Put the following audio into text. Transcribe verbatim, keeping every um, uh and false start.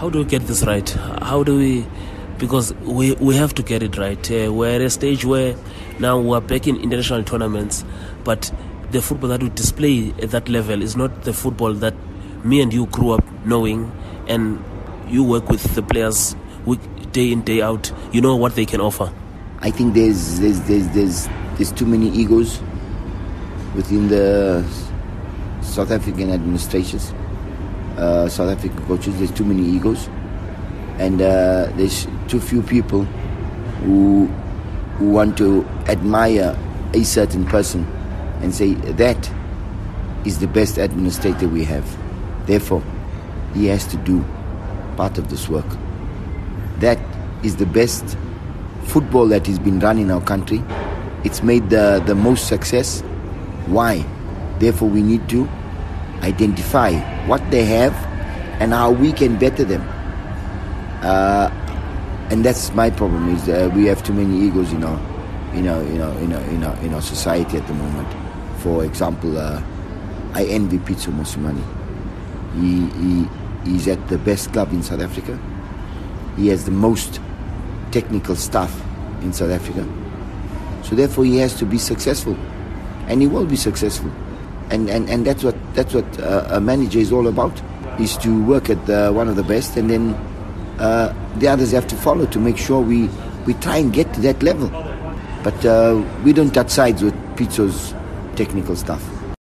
how do we get this right? How do we, because we we have to get it right. Uh, we're at a stage where now we're back in international tournaments, but the football that we display at that level is not the football that me and you grew up knowing, and you work with the players week, day in, day out. You know what they can offer. I think there's there's there's there's, there's too many egos within the South African administrations, uh, South African coaches. There's too many egos, and uh, there's too few people who who want to admire a certain person and say that is the best administrator we have. Therefore, he has to do part of this work. That is the best football that has been run in our country. It's made the, the most success. Why? Therefore, we need to identify what they have and how we can better them. Uh, and that's my problem: is that we have too many egos in our, in our, in our, in our, in our, in our society at the moment. For example, uh, I envy Pitso Mosimane. He, he he's at the best club in South Africa. He has the most technical staff in South Africa. So therefore, he has to be successful, and he will be successful. And, and, and that's what that's what uh, a manager is all about, is to work at the, one of the best, and then uh, the others have to follow to make sure we, we try and get to that level. But uh, we don't touch sides with Pitso's technical stuff.